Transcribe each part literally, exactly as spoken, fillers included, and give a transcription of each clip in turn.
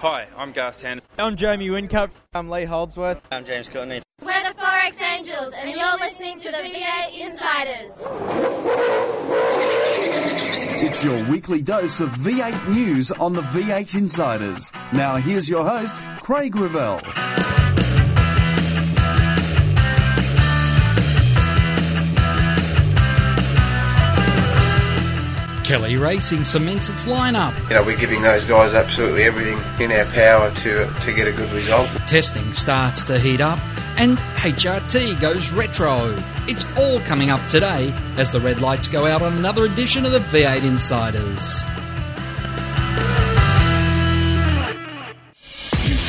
Hi, I'm Garth Tander. I'm Jamie Wincup. I'm Lee Holdsworth. I'm James Courtney. We're the Forex Angels, and you're listening to the V eight Insiders. It's your weekly dose of V eight news on the V eight Insiders. Now here's your host, Craig Revelle. Kelly Racing cements its lineup. You know, we're giving those guys absolutely everything in our power to to get a good result. Testing starts to heat up, and H R T goes retro. It's all coming up today as the red lights go out on another edition of the V eight Insiders. You've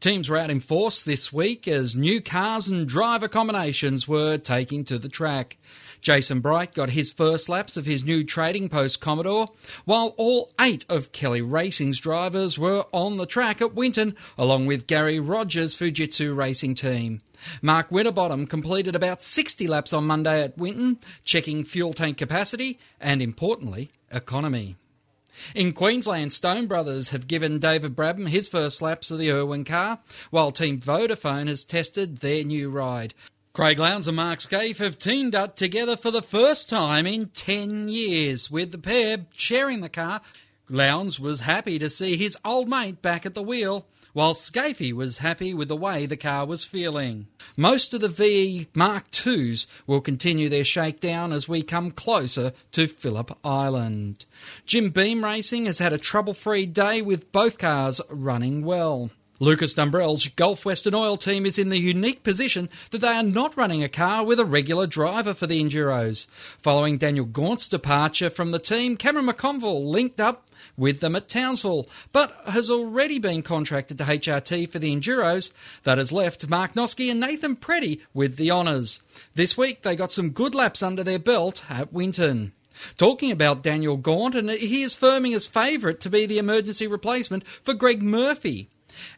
Teams were out in force this week as new cars and driver combinations were taking to the track. Jason Bright got his first laps of his new Trading Post Commodore, while all eight of Kelly Racing's drivers were on the track at Winton, along with Gary Rogers' Fujitsu Racing team. Mark Winterbottom completed about sixty laps on Monday at Winton, checking fuel tank capacity and, importantly, economy. In Queensland, Stone Brothers have given David Brabham his first laps of the Irwin car, while Team Vodafone has tested their new ride. Craig Lowndes and Mark Skaife have teamed up together for the first time in ten years, with the pair sharing the car. Lowndes was happy to see his old mate back at the wheel, while Skaife was happy with the way the car was feeling. Most of the V E Mark twos will continue their shakedown as we come closer to Phillip Island. Jim Beam Racing has had a trouble-free day with both cars running well. Lucas Dumbrell's Gulf Western Oil team is in the unique position that they are not running a car with a regular driver for the Enduros. Following Daniel Gaunt's departure from the team, Cameron McConville linked up with them at Townsville, but has already been contracted to H R T for the Enduros. That has left Mark Noski and Nathan Preddy with the honours. This week they got some good laps under their belt at Winton. Talking about Daniel Gaunt, and he is firming as favourite to be the emergency replacement for Greg Murphy.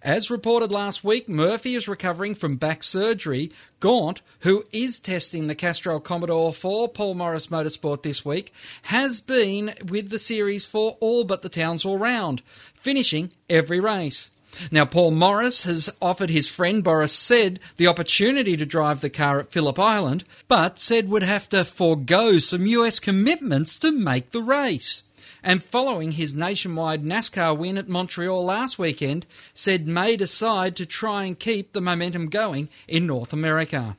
As reported last week, Murphy is recovering from back surgery. Gaunt, who is testing the Castrol Commodore for Paul Morris Motorsport this week, has been with the series for all but the Townsville round, finishing every race. Now, Paul Morris has offered his friend Boris Said the opportunity to drive the car at Phillip Island, but Said would have to forego some U S commitments to make the race. And following his nationwide NASCAR win at Montreal last weekend, Said may decide to try and keep the momentum going in North America.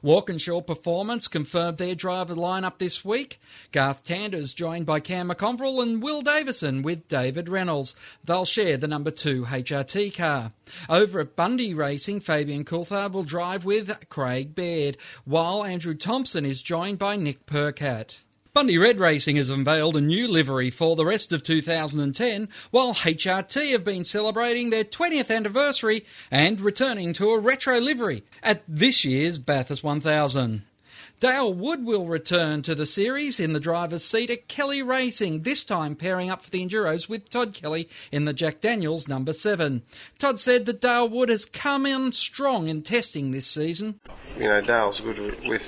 Walkinshaw Performance confirmed their driver lineup this week. Garth Tander is joined by Cam McConville and Will Davison with David Reynolds. They'll share the number two H R T car. Over at Bundy Racing, Fabian Coulthard will drive with Craig Baird, while Andrew Thompson is joined by Nick Percat. Bundy Red Racing has unveiled a new livery for the rest of two thousand ten, while H R T have been celebrating their twentieth anniversary and returning to a retro livery at this year's Bathurst one thousand. Dale Wood will return to the series in the driver's seat at Kelly Racing, this time pairing up for the Enduros with Todd Kelly in the Jack Daniels number seven. Todd said that Dale Wood has come in strong in testing this season. You know, Dale's good with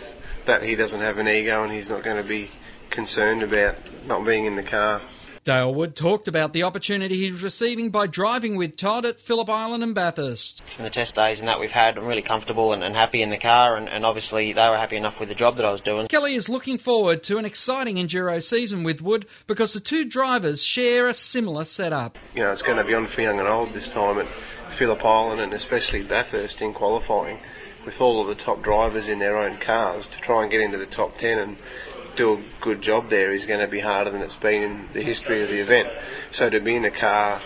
that. He doesn't have an ego and he's not going to be concerned about not being in the car. Dale Wood talked about the opportunity he's receiving by driving with Todd at Phillip Island and Bathurst. From the test days and that we've had, I'm really comfortable and, and happy in the car, and, and obviously they were happy enough with the job that I was doing. Kelly is looking forward to an exciting Enduro season with Wood because the two drivers share a similar setup. You know, it's going to be on for young and old this time at Phillip Island and especially Bathurst in qualifying, with all of the top drivers in their own cars to try and get into the top ten and do a good job there is going to be harder than it's been in the history of the event. So to be in a car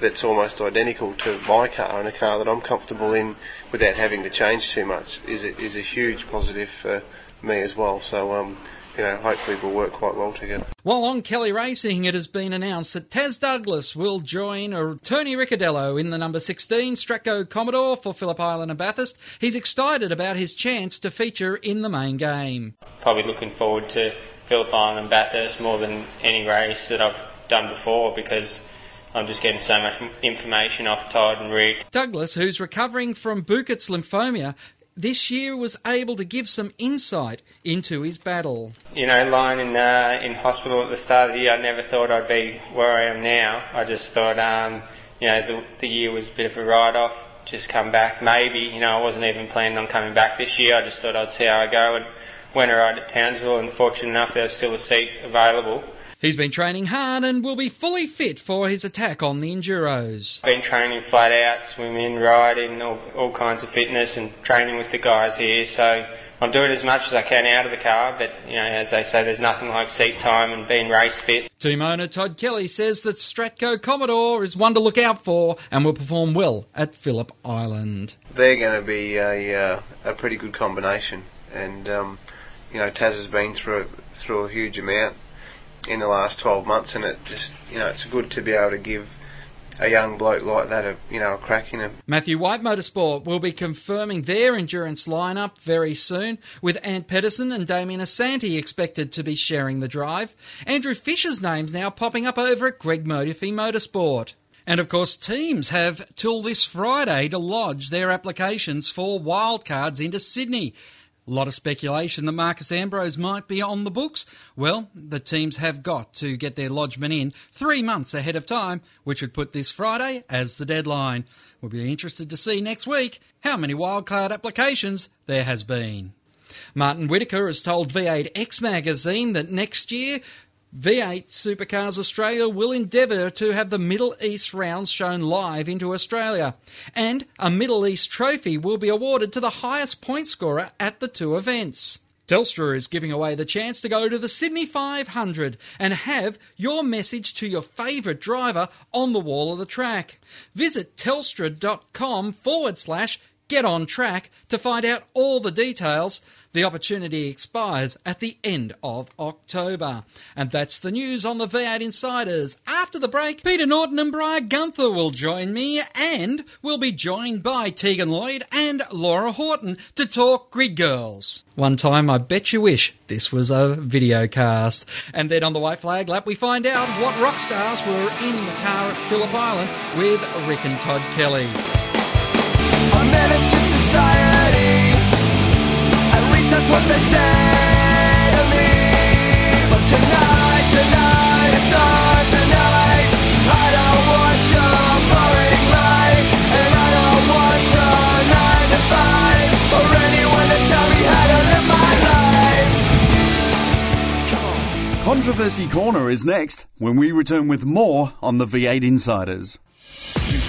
that's almost identical to my car and a car that I'm comfortable in without having to change too much is a, is a huge positive for me as well. So um, you know, hopefully we'll work quite well together. While on Kelly Racing, it has been announced that Taz Douglas will join Tony Ricciardello in the number sixteen Stratco Commodore for Phillip Island and Bathurst. He's excited about his chance to feature in the main game. Probably looking forward to Phillip Island and Bathurst more than any race that I've done before, because I'm just getting so much information off Todd and Rick. Douglas, who's recovering from Burkitt's lymphoma, this year was able to give some insight into his battle. You know, lying in uh, in hospital at the start of the year, I never thought I'd be where I am now. I just thought, um, you know, the, the year was a bit of a write-off, just come back maybe. You know, I wasn't even planning on coming back this year. I just thought I'd see how I go, and went a ride at Townsville, and fortunate enough there was still a seat available. He's been training hard and will be fully fit for his attack on the Enduros. I've been training flat out, swimming, riding, all, all kinds of fitness, and training with the guys here. So I'm doing as much as I can out of the car, but, you know, as they say, there's nothing like seat time and being race fit. Team owner Todd Kelly says that Stratco Commodore is one to look out for and will perform well at Phillip Island. They're going to be a, uh, a pretty good combination. And, um, you know, Taz has been through, through a huge amount in the last twelve months, and it just, you know, it's good to be able to give a young bloke like that a, you know, a crack in him. Matthew White Motorsport will be confirming their endurance lineup very soon, with Ant Pedersen and Damien Asante expected to be sharing the drive. Andrew Fisher's name's now popping up over at Greg Modifi Motorsport. And of course, teams have till this Friday to lodge their applications for wildcards into Sydney. A lot of speculation that Marcus Ambrose might be on the books. Well, the teams have got to get their lodgement in three months ahead of time, which would put this Friday as the deadline. We'll be interested to see next week how many wildcard applications there has been. Martin Whitaker has told V eight X Magazine that next year V eight Supercars Australia will endeavour to have the Middle East rounds shown live into Australia, and a Middle East trophy will be awarded to the highest point scorer at the two events. Telstra is giving away the chance to go to the Sydney five hundred and have your message to your favourite driver on the wall of the track. Visit telstra.com forward slash get on track to find out all the details. The opportunity expires at the end of October. And that's the news on the V eight Insiders. After the break, Peter Norton and Briar Gunther will join me, and we'll be joined by Teagan Lloyd and Laura Horton to talk Grid Girls. One time I bet you wish this was a video cast. And then on the White Flag Lap, we find out what rock stars were in the car at Phillip Island with Rick and Todd Kelly. A menace to society. That's what they say to me. But tonight, tonight, it's on tonight. I don't want your boring life, and I don't want your nine to five, or anyone to tell me how to live my life. Come on. Controversy Corner is next, when we return with more on the V eight Insiders. You've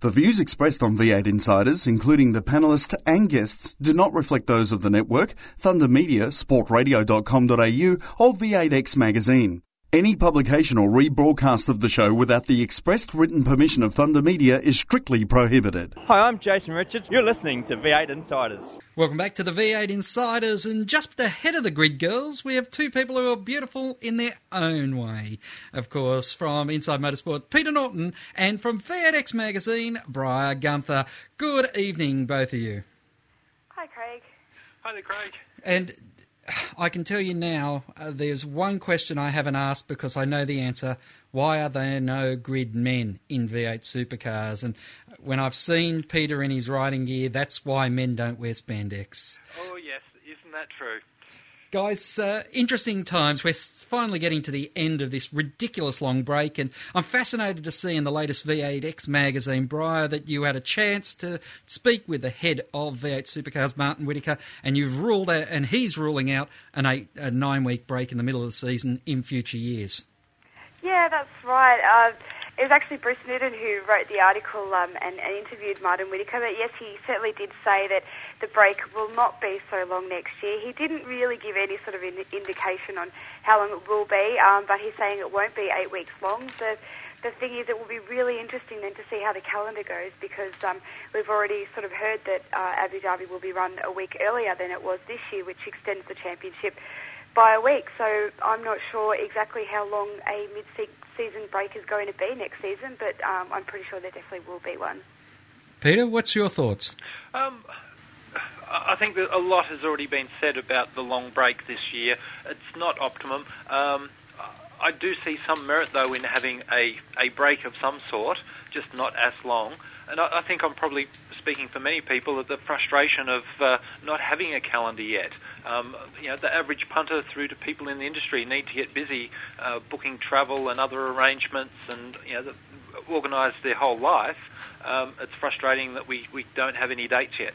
The views expressed on V eight Insiders, including the panellists and guests, do not reflect those of the network, Thunder Media, sport radio dot com dot a u or V eight X Magazine. Any publication or rebroadcast of the show without the expressed written permission of Thunder Media is strictly prohibited. Hi, I'm Jason Richards. You're listening to V eight Insiders. Welcome back to the V eight Insiders, and just ahead of the Grid Girls, we have two people who are beautiful in their own way. Of course, from Inside Motorsport, Peter Norton, and from V eight X Magazine, Briar Gunther. Good evening, both of you. Hi, Craig. Hi there, Craig. And I can tell you now, uh, there's one question I haven't asked because I know the answer. Why are there no grid men in V eight Supercars? And when I've seen Peter in his riding gear, that's why men don't wear spandex. Oh, yes. Isn't that true? Guys, uh, interesting times. We're finally getting to the end of this ridiculous long break, and I'm fascinated to see in the latest V eight X magazine, Briar, that you had a chance to speak with the head of V eight Supercars, Martin Whitaker, and you've ruled out, and he's ruling out an eight, a nine-week break in the middle of the season in future years. Yeah, that's right. Uh, it was actually Bruce Newton who wrote the article um, and, and interviewed Martin Whitaker. But yes, he certainly did say that the break will not be so long next year. He didn't really give any sort of in- indication on how long it will be, um, but he's saying it won't be eight weeks long. So the thing is, it will be really interesting then to see how the calendar goes, because um, we've already sort of heard that uh, Abu Dhabi will be run a week earlier than it was this year, which extends the championship by a week. So I'm not sure exactly how long a mid-season break is going to be next season, but um, I'm pretty sure there definitely will be one. Peter, what's your thoughts? Um, I think that a lot has already been said about the long break this year. It's not optimum. Um, I do see some merit, though, in having a, a break of some sort, just not as long. And I, I think I'm probably speaking for many people at the frustration of uh, not having a calendar yet. Um, you know, the average punter through to people in the industry need to get busy uh, booking travel and other arrangements and, you know, the, organise their whole life. Um, it's frustrating that we, we don't have any dates yet.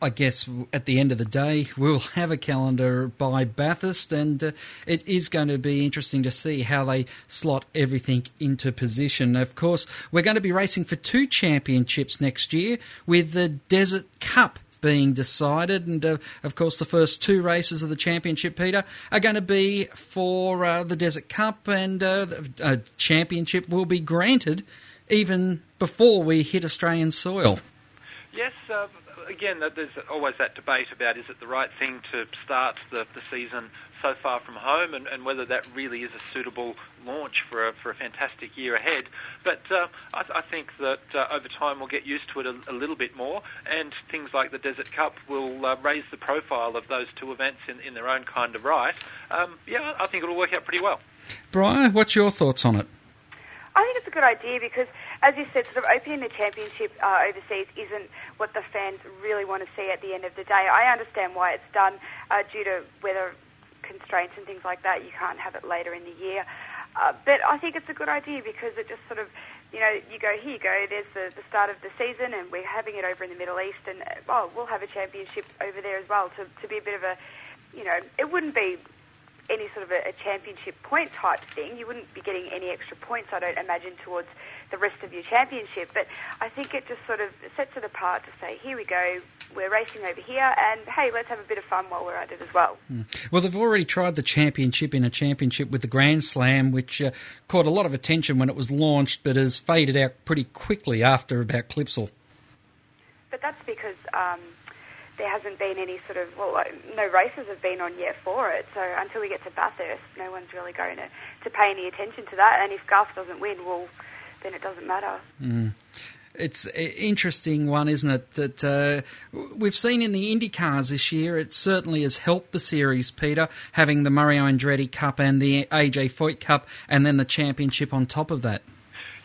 I guess at the end of the day, we'll have a calendar by Bathurst, and uh, it is going to be interesting to see how they slot everything into position. Of course, we're going to be racing for two championships next year, with the Desert Cup being decided, and uh, of course the first two races of the championship, Peter, are going to be for uh, the Desert Cup, and uh, the championship will be granted even before we hit Australian soil. Yes, uh, again, there's always that debate about is it the right thing to start the, the season so far from home, and, and whether that really is a suitable launch for a, for a fantastic year ahead. But uh, I, th- I think that uh, over time we'll get used to it a, a little bit more, and things like the Desert Cup will uh, raise the profile of those two events in, in their own kind of right. Um, yeah, I think it'll work out pretty well. Brian, what's your thoughts on it? I think it's a good idea because, as you said, sort of opening the championship uh, overseas isn't what the fans really want to see at the end of the day. I understand why it's done uh, due to weather constraints and things like that. You can't have it later in the year. Uh, but I think it's a good idea because it just sort of, you know, you go, here you go, there's the, the start of the season and we're having it over in the Middle East, and, oh, we'll have a championship over there as well to, to be a bit of a, you know, it wouldn't be any sort of a, a championship point type thing. You wouldn't be getting any extra points, I don't imagine, towards the rest of your championship. But I think it just sort of sets it apart to say, here we go, we're racing over here, and hey, let's have a bit of fun while we're at it as well. Mm. Well, they've already tried the championship in a championship with the Grand Slam, which uh, caught a lot of attention when it was launched, but has faded out pretty quickly after about Clipsal. But that's because Um, there hasn't been any sort of, well, no races have been on yet for it. So until we get to Bathurst, no one's really going to, to pay any attention to that. And if Garth doesn't win, well, then it doesn't matter. Mm. It's an interesting one, isn't it, that uh, we've seen in the IndyCars this year. It certainly has helped the series, Peter, having the Mario Andretti Cup and the A J Foyt Cup and then the championship on top of that.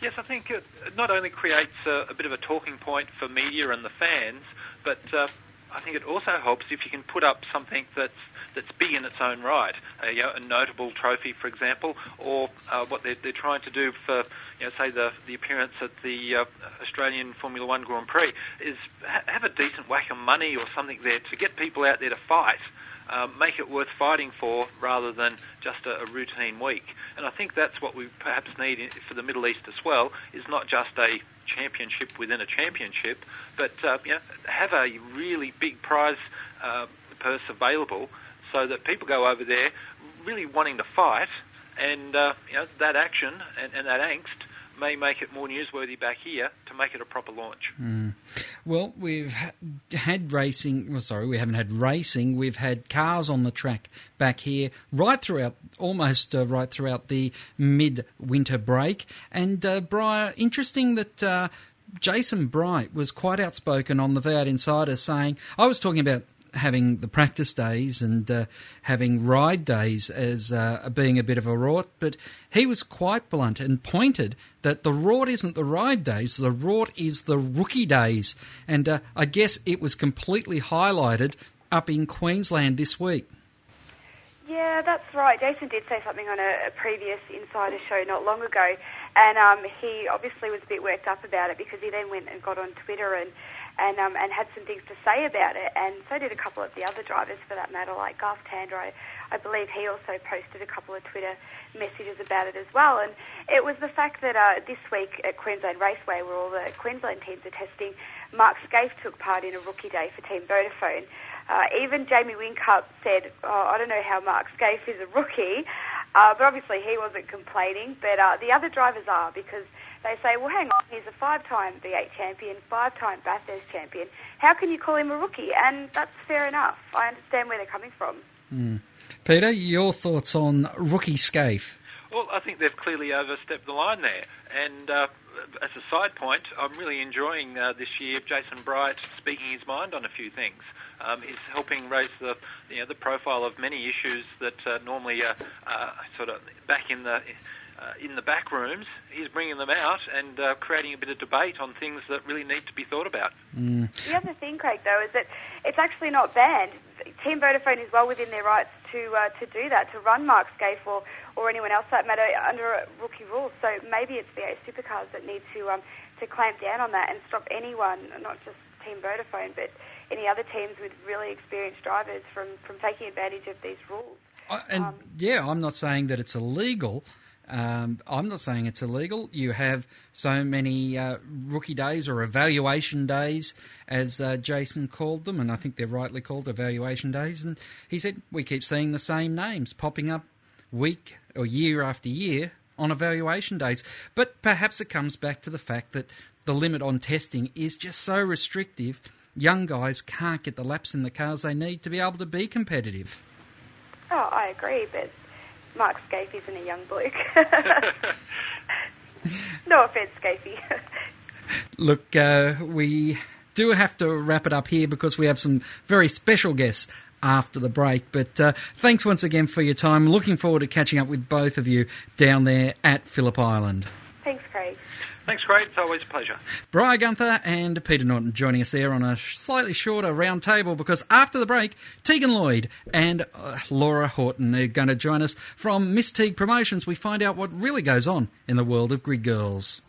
Yes, I think it not only creates a, a bit of a talking point for media and the fans, but Uh, I think it also helps if you can put up something that's that's big in its own right, a, you know, a notable trophy, for example, or uh, what they're, they're trying to do for, you know, say the the appearance at the uh, Australian Formula One Grand Prix is ha- have a decent whack of money or something there to get people out there to fight, uh, make it worth fighting for rather than just a, a routine week. And I think that's what we perhaps need for the Middle East as well, is not just a championship within a championship, but uh, you know, have a really big prize uh, purse available so that people go over there really wanting to fight, and uh, you know, that action and, and that angst may make it more newsworthy back here to make it a proper launch. Mm. Well, we've had racing. Well, sorry, we haven't had racing. We've had cars on the track back here right throughout, almost uh, right throughout the mid-winter break. And, uh, Briar, interesting that uh, Jason Bright was quite outspoken on the V eight Insider saying, I was talking about having the practice days and uh, having ride days as uh, being a bit of a rort, but he was quite blunt and pointed that the rort isn't the ride days, the rort is the rookie days. And uh, I guess it was completely highlighted up in Queensland this week. Yeah, that's right. Jason did say something on a, a previous Insider show not long ago, and um, he obviously was a bit worked up about it because he then went and got on Twitter and and, um, and had some things to say about it, and so did a couple of the other drivers for that matter, like Garth Tander. I, I believe he also posted a couple of Twitter messages about it as well, and it was the fact that uh, this week at Queensland Raceway, where all the Queensland teams are testing, Mark Skaife took part in a rookie day for Team Vodafone. Uh, even Jamie Wincup said, oh, I don't know how Mark Skaife is a rookie, uh, but obviously he wasn't complaining. But uh, the other drivers are, because they say, well, hang on, he's a five-time V eight champion, five-time Bathurst champion. How can you call him a rookie? And that's fair enough. I understand where they're coming from. Mm. Peter, your thoughts on rookie Skaife? Well, I think they've clearly overstepped the line there. And uh, as a side point, I'm really enjoying uh, this year Jason Bright speaking his mind on a few things. Um, is helping raise the you know the profile of many issues that uh, normally uh, uh, sort of back in the uh, in the back rooms. He's bringing them out and uh, creating a bit of debate on things that really need to be thought about. Mm. The other thing, Craig, though, is that it's actually not banned. Team Vodafone is well within their rights to uh, to do that, to run Mark Skaife or, or anyone else that matter under rookie rules. So maybe it's V eight Supercars that need to um, to clamp down on that and stop anyone, not just Team Vodafone, but any other teams with really experienced drivers from, from taking advantage of these rules. Uh, and, um, yeah, I'm not saying that it's illegal. Um, I'm not saying it's illegal. You have so many uh, rookie days or evaluation days, as uh, Jason called them, and I think they're rightly called evaluation days. And he said, we keep seeing the same names popping up week or year after year on evaluation days. But perhaps it comes back to the fact that the limit on testing is just so restrictive. Young guys can't get the laps in the cars they need to be able to be competitive. Oh, I agree, but Mark Skaife isn't a young bloke. No offence, Skaife. Look, uh, we do have to wrap it up here because we have some very special guests after the break. But uh, thanks once again for your time. Looking forward to catching up with both of you down there at Phillip Island. Thanks, Craig. Thanks, Craig. It's always a pleasure. Briar Gunther and Peter Norton joining us there on a slightly shorter round table because after the break, Teagan Lloyd and uh, Laura Horton are going to join us from Miss Teague Promotions. We find out what really goes on in the world of grid girls.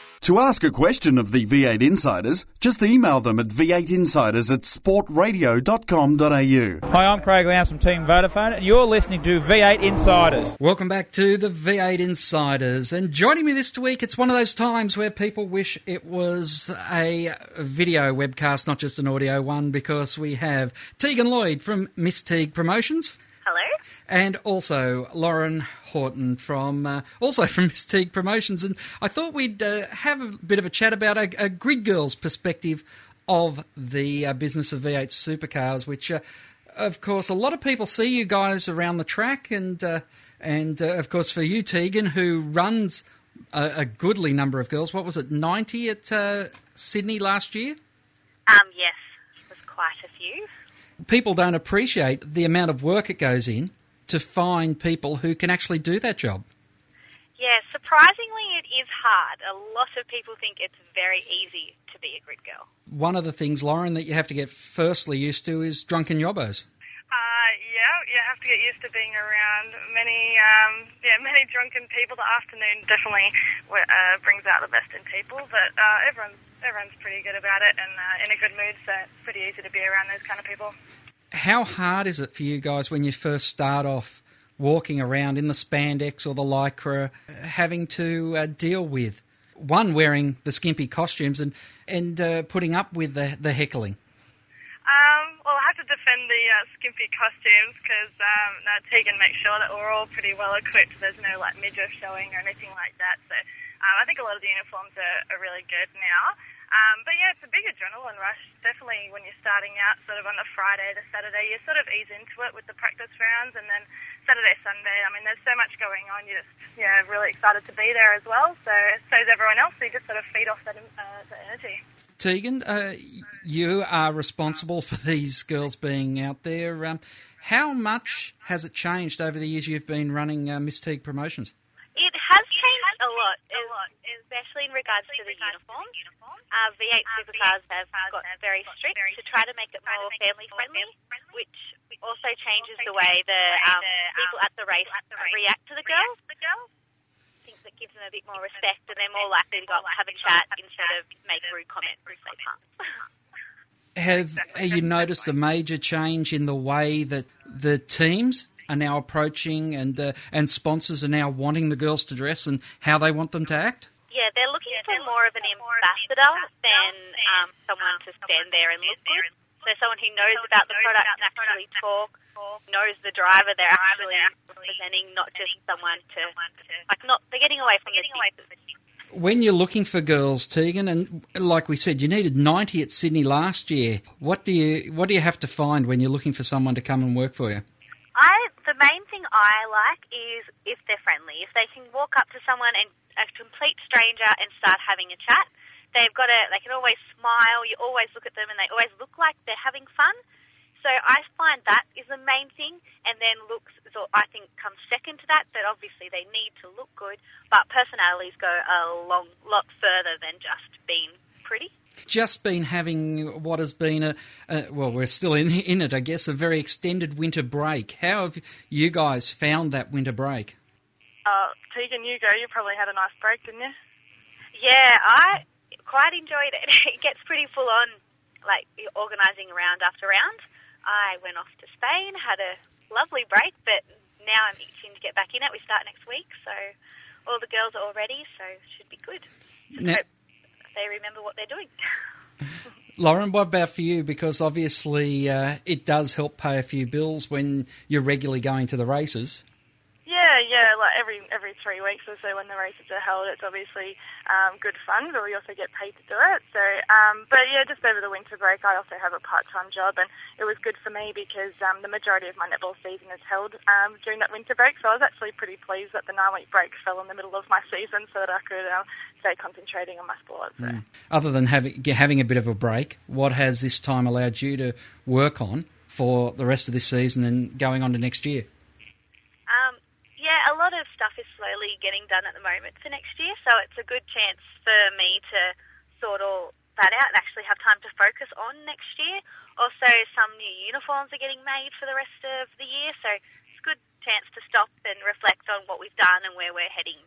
To ask a question of the V eight Insiders, just email them at v eight insiders at sportradio dot com dot a u. Hi, I'm Craig Lowndes from Team Vodafone, and you're listening to V eight Insiders. Welcome back to the V eight Insiders. And joining me this week, it's one of those times where people wish it was a video webcast, not just an audio one, because we have Teagan Lloyd from Miss Teague Promotions. Hello. And also Lauren Horton from uh, also from Miss Teague Promotions. And I thought we'd uh, have a bit of a chat about a, a grid girl's perspective of the uh, business of V eight Supercars, which, uh, of course, a lot of people see you guys around the track. And, uh, and uh, of course, for you, Teagan, who runs a, a goodly number of girls, what was it, ninety at uh, Sydney last year? Um, yes, it was quite a few. People don't appreciate the amount of work it goes in to find people who can actually do that job. Yeah, surprisingly it is hard. A lot of people think it's very easy to be a grid girl. One of the things, Lauren, that you have to get firstly used to is drunken yobbos. Uh, yeah, you have to get used to being around many um, yeah, many drunken people. The afternoon definitely uh, brings out the best in people, but uh, everyone's Everyone's pretty good about it and uh, in a good mood, so it's pretty easy to be around those kind of people. How hard is it for you guys when you first start off walking around in the spandex or the lycra, having to uh, deal with, one, wearing the skimpy costumes and, and uh, putting up with the, the heckling? Um, well, I have to defend the uh, skimpy costumes because um, no, Teagan makes sure that we're all pretty well equipped. There's no like midriff showing or anything like that, so... Um, I think a lot of the uniforms are, are really good now, Um, but yeah, it's a big adrenaline rush, definitely when you're starting out sort of on a Friday to Saturday. You sort of ease into it with the practice rounds, and then Saturday, Sunday, I mean, there's so much going on. You're just, yeah, really excited to be there as well. So, so is everyone else. So you just sort of feed off that, uh, that energy. Teagan, uh, you are responsible for these girls being out there. Um, how much has it changed over the years you've been running uh, Miss Teague Promotions? It has changed a lot, especially in regards to the uniforms. Uh, V eight Supercars have got very strict to try to make it more family-friendly, which also changes the way the um, people at the race react to the girls. I think that gives them a bit more respect, and they're more likely to go up and have a chat instead of make rude comments if they can't. Have you noticed a major change in the way that the teams are now approaching, and uh, and sponsors are now wanting the girls to dress and how they want them to act? Yeah, they're looking for more of an ambassador than um, someone to stand there and look good. So someone who knows about the product and actually talk, knows the driver they're actually representing, not just someone to like. Not they're getting away from the things. When you're looking for girls, Teagan, and like we said, you needed ninety at Sydney last year. What do you what do you have to find when you're looking for someone to come and work for you? I, the main thing I like is if they're friendly. If they can walk up to someone and a complete stranger and start having a chat, they've got a. They can always smile. You always look at them, and they always look like they're having fun. So I find that is the main thing, and then looks. So I think comes second to that. That obviously they need to look good, but personalities go a long lot further than just being pretty. Just been having what has been a, a well, we're still in in it, I guess, a very extended winter break. How have you guys found that winter break? Uh, Teagan, you go. You probably had a nice break, didn't you? Yeah, I quite enjoyed it. It gets pretty full on, like organising round after round. I went off to Spain, had a lovely break, but now I'm itching to get back in it. We start next week, so all the girls are all ready, so it should be good. So now- they remember what they're doing. Lauren, what about for you? Because obviously uh, it does help pay a few bills when you're regularly going to the races. Yeah, yeah, like every every three weeks or so when the races are held, it's obviously um, good fun, but we also get paid to do it. So, um, but yeah, just over the winter break, I also have a part-time job, and it was good for me because um, the majority of my netball season is held um, during that winter break, so I was actually pretty pleased that the nine-week break fell in the middle of my season so that I could uh, stay concentrating on my sport. So. Mm. Other than having having a bit of a break, what has this time allowed you to work on for the rest of this season and going on to next year? Yeah, a lot of stuff is slowly getting done at the moment for next year, so it's a good chance for me to sort all that out and actually have time to focus on next year. Also, some new uniforms are getting made for the rest of the year, so it's a good chance to stop and reflect on what we've done and where we're heading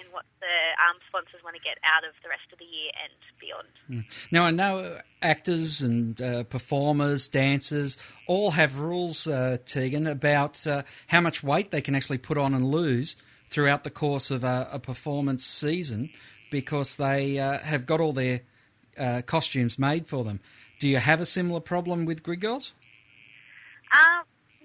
and what the um, sponsors want to get out of the rest of the year and beyond. Now, I know actors and uh, performers, dancers, all have rules, uh, Teagan, about uh, how much weight they can actually put on and lose throughout the course of a, a performance season because they uh, have got all their uh, costumes made for them. Do you have a similar problem with grid girls? Uh,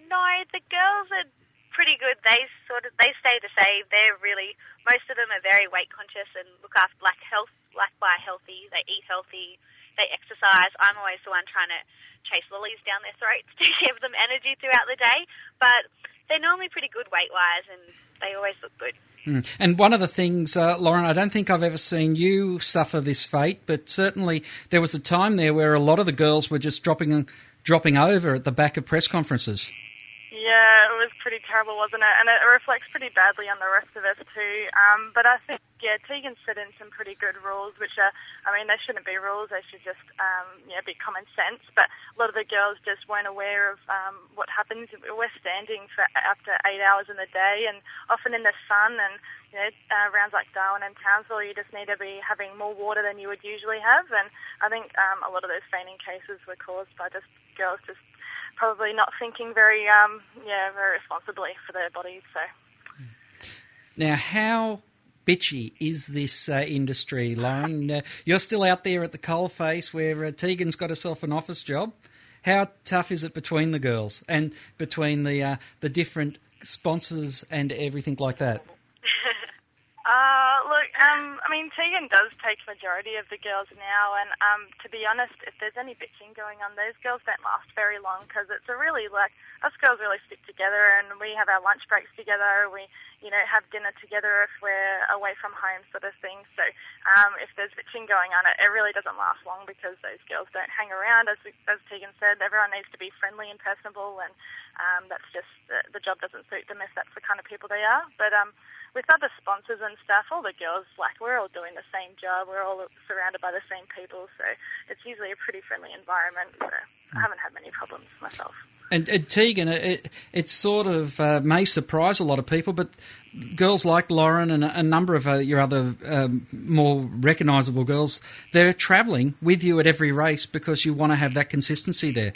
no, the girls are pretty good. They sort of they stay the same. They're really most of them are very weight conscious and look after like health, like by healthy. They eat healthy. They exercise. I'm always the one trying to chase lilies down their throats to give them energy throughout the day. But they're normally pretty good weight wise, and they always look good. Mm. And one of the things, uh, Lauren, I don't think I've ever seen you suffer this fate, but certainly there was a time there where a lot of the girls were just dropping dropping over at the back of press conferences. Yeah, it was pretty terrible, wasn't it? And it reflects pretty badly on the rest of us too. Um, but I think, yeah, Teagan set in some pretty good rules, which are, I mean, they shouldn't be rules. They should just um, yeah, be common sense. But a lot of the girls just weren't aware of um, what happens. We're standing for up to eight hours in the day and often in the sun and, you know, uh, rounds like Darwin and Townsville, you just need to be having more water than you would usually have. And I think um, a lot of those fainting cases were caused by just girls just probably not thinking very, um, yeah, very responsibly for their bodies. So, now, how bitchy is this uh, industry, Lauren? Uh, you're still out there at the coalface where uh, Teagan's got herself an office job. How tough is it between the girls and between the uh, the different sponsors and everything like that? uh, look, um, I mean, Teagan does take majority of the girls now, and um, to be honest, if there's any bitching going on, those girls don't last very long because it's a really, like, us girls really stick together, and we have our lunch breaks together, we, you know, have dinner together if we're away from home sort of thing. So um, if there's bitching going on, it, it really doesn't last long because those girls don't hang around. As, we, as Teagan said, everyone needs to be friendly and personable, and um, that's just, the, the job doesn't suit them if that's the kind of people they are. But um, with other sponsors and stuff, all the girls, like, we're all doing the same job. We're all surrounded by the same people, so it's usually a pretty friendly environment. So I haven't had many problems myself. And, and Teagan, it, it sort of uh, may surprise a lot of people, but girls like Lauren and a, a number of uh, your other um, more recognisable girls, they're travelling with you at every race because you want to have that consistency there.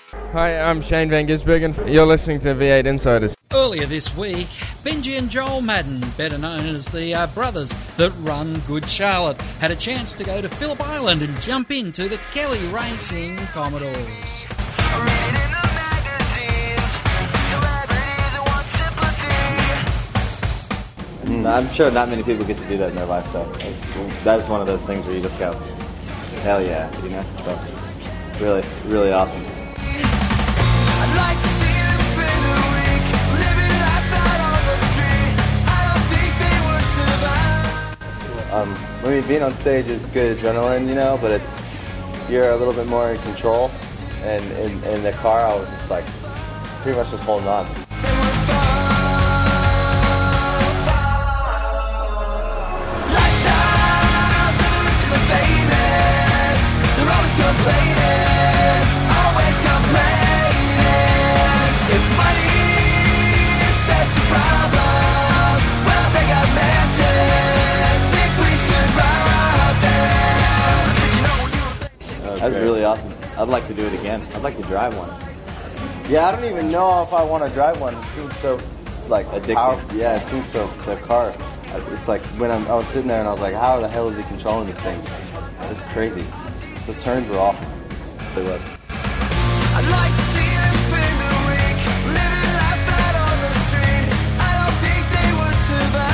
Hi, I'm Shane Van Gisbergen. You're listening to V eight Insiders. Earlier this week, Benji and Joel Madden, better known as the uh, brothers that run Good Charlotte, had a chance to go to Phillip Island and jump into the Kelly Racing Commodores. Mm, I'm sure not many people get to do that in their life, so that's one of those things where you just go, hell yeah, you know? So, really, really awesome. I'd like to see them spend a week living life out on the street. I don't think they would survive. Um, I mean, being on stage is good adrenaline, you know, but it's, you're a little bit more in control. And in, in the car, I was just like, pretty much just holding on. That was really awesome. I'd like to do it again. I'd like to drive one. Yeah, I don't even know if I want to drive one. It seems so, like, addictive. Powerful. Yeah, it seems so, the car. It's like, when I'm, I was sitting there and I was like, how the hell is he controlling this thing? It's crazy. The turns were awful. They were. I'd like to see them spend the week living life out on the street. I don't think they would survive.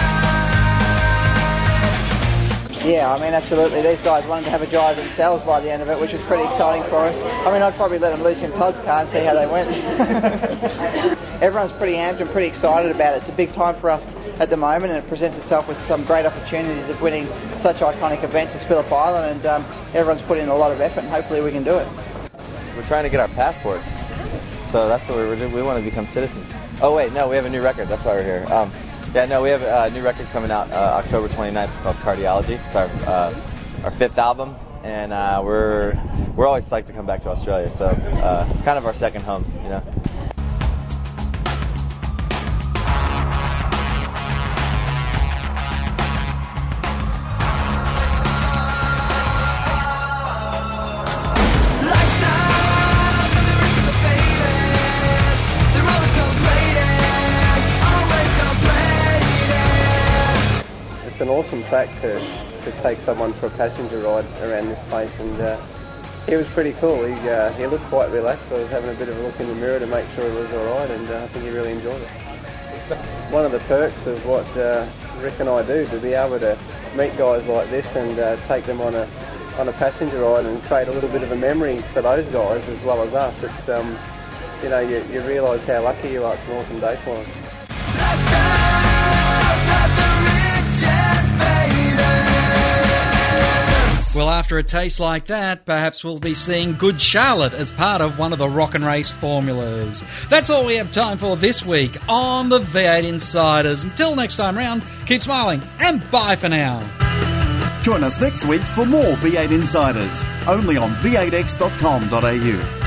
Yeah, I mean, absolutely. These guys wanted to have a drive themselves by the end of it, which was pretty exciting for us. I mean, I'd probably let them loose in Todd's car and see how they went. Everyone's pretty amped and pretty excited about it. It's a big time for us at the moment, and it presents itself with some great opportunities of winning such iconic events as Phillip Island, and um, everyone's put in a lot of effort, and hopefully we can do it. We're trying to get our passports, so that's what we're doing. We want to become citizens. Oh wait, no, we have a new record. That's why we're here. Um, yeah, no, we have a new record coming out uh, October twenty-ninth called Cardiology. It's our uh, our fifth album, and uh, we're we're always psyched to come back to Australia. So uh, it's kind of our second home, you know. Awesome track to, to take someone for a passenger ride around this place, and uh, he was pretty cool. He uh, he looked quite relaxed. I was having a bit of a look in the mirror to make sure it was alright, and uh, I think he really enjoyed it. One of the perks of what uh, Rick and I do, to be able to meet guys like this and uh, take them on a on a passenger ride and create a little bit of a memory for those guys as well as us. It's um, you know, you, you realise how lucky you are. It's an awesome day for us. Well, after a taste like that, perhaps we'll be seeing Good Charlotte as part of one of the rock and race formulas. That's all we have time for this week on the V eight Insiders. Until next time round, keep smiling and bye for now. Join us next week for more V eight Insiders, only on v eight x dot com dot a u.